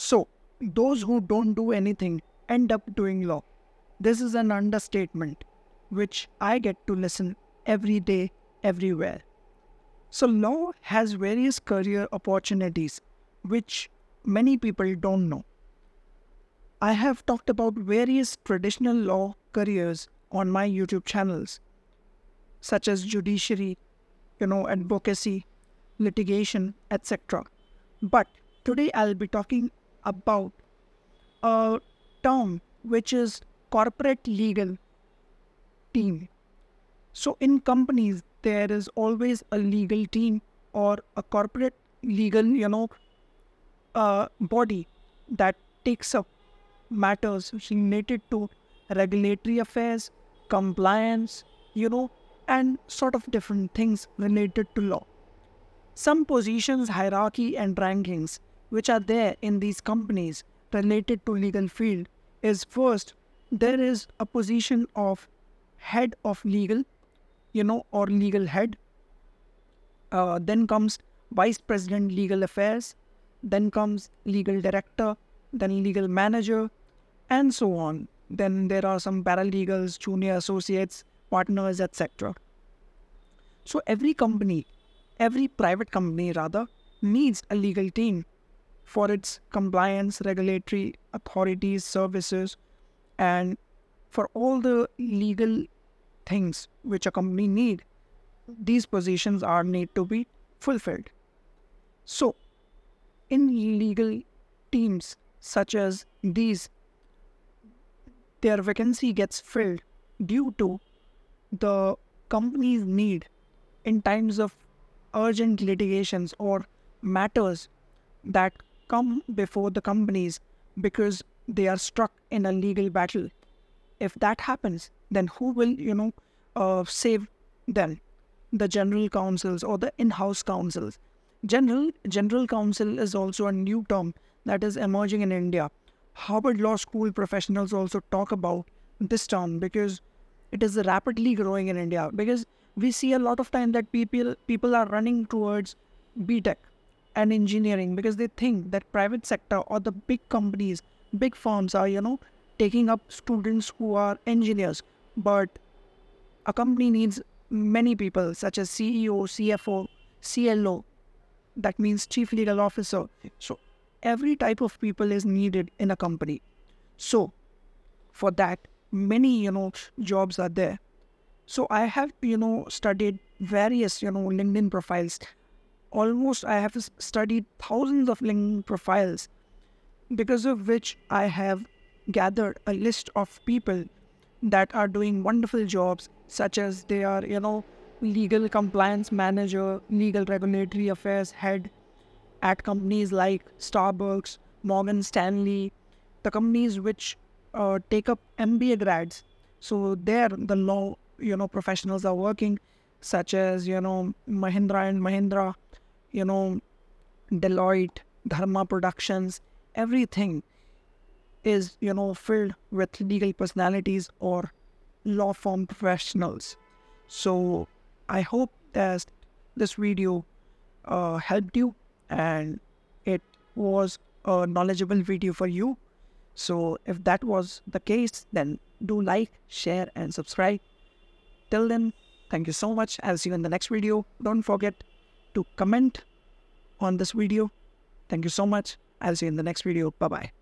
So, those who don't do anything end up doing law. This is an understatement, which I get to listen every day, everywhere. So, law has various career opportunities, which many people don't know. I have talked about various traditional law careers on my YouTube channels, such as judiciary, advocacy, litigation, etc. But today I'll be talking about a term which is corporate legal team. So in companies, there is always a legal team or a corporate legal, body that takes up matters related to regulatory affairs, compliance, and sort of different things related to law. Some positions, hierarchy and rankings which are there in these companies related to legal field is first, there is a position of head of legal, or legal head. Then comes vice president legal affairs, then comes legal director, then legal manager, and so on. Then there are some paralegals, junior associates, partners, etc. So every private company needs a legal team for its compliance, regulatory authorities, services, and for all the legal things which a company need, these positions need to be fulfilled. So, in legal teams such as these, their vacancy gets filled due to the company's need in times of urgent litigations or matters that come before the companies because they are struck in a legal battle. If that happens, then who will, save them? The general counsels or the in-house counsels. General counsel is also a new term that is emerging in India. Harvard Law School professionals also talk about this term because it is rapidly growing in India, because we see a lot of time that people are running towards BTech and engineering because they think that private sector or the big companies, big firms are, taking up students who are engineers. But a company needs many people such as CEO, CFO, CLO, that means Chief Legal Officer. So every type of people is needed in a company. So for that, many, jobs are there. So I have, studied various, LinkedIn profiles. Almost I have studied thousands of LinkedIn profiles, because of which I have gathered a list of people that are doing wonderful jobs, such as they are, legal compliance manager, legal regulatory affairs head at companies like Starbucks, Morgan Stanley, the companies which take up MBA grads. So there the law, professionals are working, such as, Mahindra and Mahindra, Deloitte, Dharma Productions, everything is, filled with legal personalities or law firm professionals. So I hope that this video helped you and it was a knowledgeable video for you. So if that was the case, then do like, share and subscribe. Till then, thank you so much. I'll see you in the next video. Don't forget to comment on this video. Thank you so much. I'll see you in the next video. Bye-bye.